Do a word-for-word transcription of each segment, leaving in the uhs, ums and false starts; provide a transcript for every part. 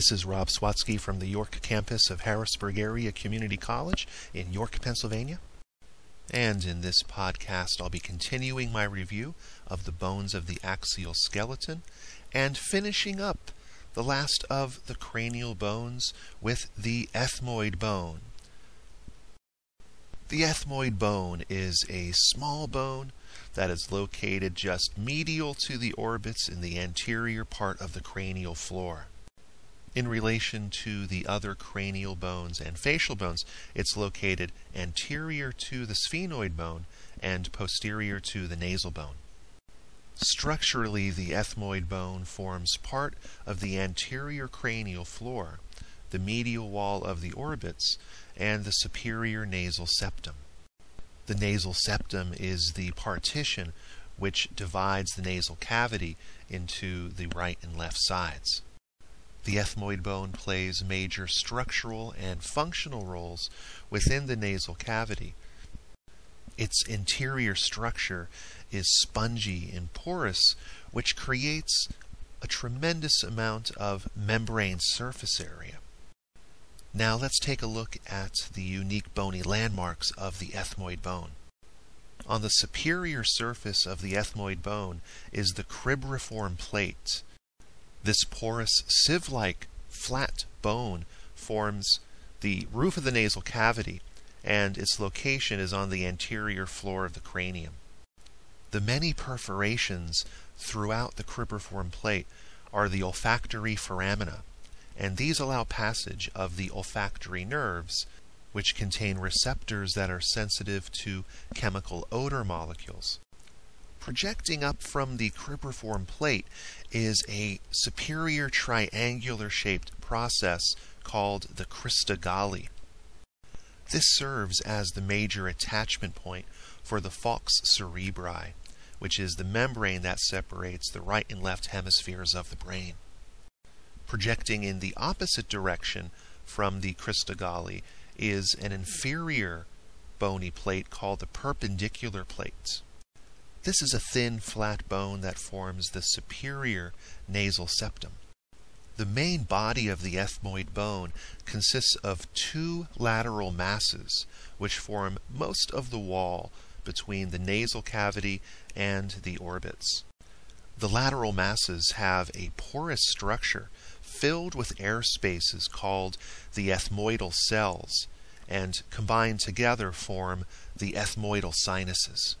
This is Rob Swatsky from the York campus of Harrisburg Area Community College in York, Pennsylvania. And in this podcast, I'll be continuing my review of the bones of the axial skeleton and finishing up the last of the cranial bones with the ethmoid bone. The ethmoid bone is a small bone that is located just medial to the orbits in the anterior part of the cranial floor. In relation to the other cranial bones and facial bones, it's located anterior to the sphenoid bone and posterior to the nasal bone. Structurally, the ethmoid bone forms part of the anterior cranial floor, the medial wall of the orbits, and the superior nasal septum. The nasal septum is the partition which divides the nasal cavity into the right and left sides. The ethmoid bone plays major structural and functional roles within the nasal cavity. Its interior structure is spongy and porous, which creates a tremendous amount of membrane surface area. Now let's take a look at the unique bony landmarks of the ethmoid bone. On the superior surface of the ethmoid bone is the cribriform plate. This porous, sieve-like, flat bone forms the roof of the nasal cavity, and its location is on the anterior floor of the cranium. The many perforations throughout the cribriform plate are the olfactory foramina, and these allow passage of the olfactory nerves, which contain receptors that are sensitive to chemical odor molecules. Projecting up from the cribriform plate is a superior triangular-shaped process called the crista galli. This serves as the major attachment point for the falx cerebri, which is the membrane that separates the right and left hemispheres of the brain. Projecting in the opposite direction from the crista galli is an inferior bony plate called the perpendicular plate. This is a thin, flat bone that forms the superior nasal septum. The main body of the ethmoid bone consists of two lateral masses, which form most of the wall between the nasal cavity and the orbits. The lateral masses have a porous structure filled with air spaces called the ethmoidal cells, and combined together form the ethmoidal sinuses.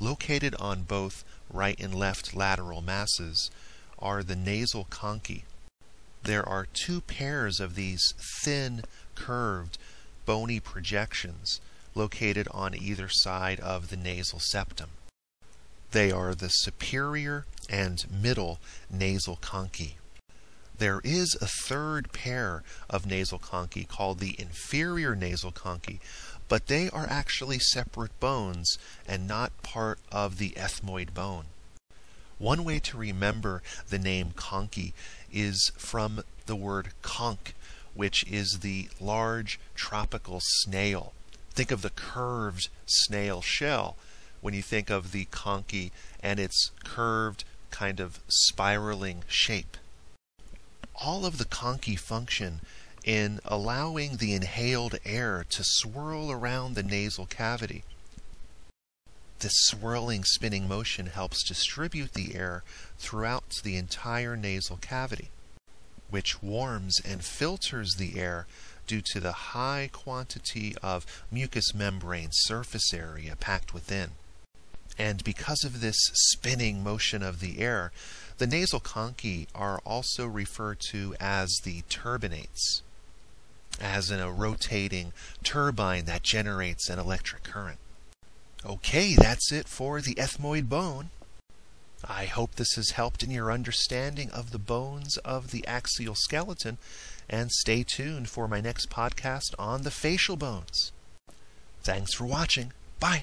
Located on both right and left lateral masses are the nasal conchae. There are two pairs of these thin, curved, bony projections located on either side of the nasal septum. They are the superior and middle nasal conchae. There is a third pair of nasal conchae called the inferior nasal conchae, but they are actually separate bones and not part of the ethmoid bone. One way to remember the name conchae is from the word conch, which is the large tropical snail. Think of the curved snail shell when you think of the conchae and its curved, kind of spiraling shape. All of the conchae function in allowing the inhaled air to swirl around the nasal cavity. This swirling, spinning motion helps distribute the air throughout the entire nasal cavity, which warms and filters the air due to the high quantity of mucous membrane surface area packed within. And because of this spinning motion of the air, the nasal conchae are also referred to as the turbinates, as in a rotating turbine that generates an electric current. Okay, that's it for the ethmoid bone. I hope this has helped in your understanding of the bones of the axial skeleton, and stay tuned for my next podcast on the facial bones. Thanks for watching. Bye.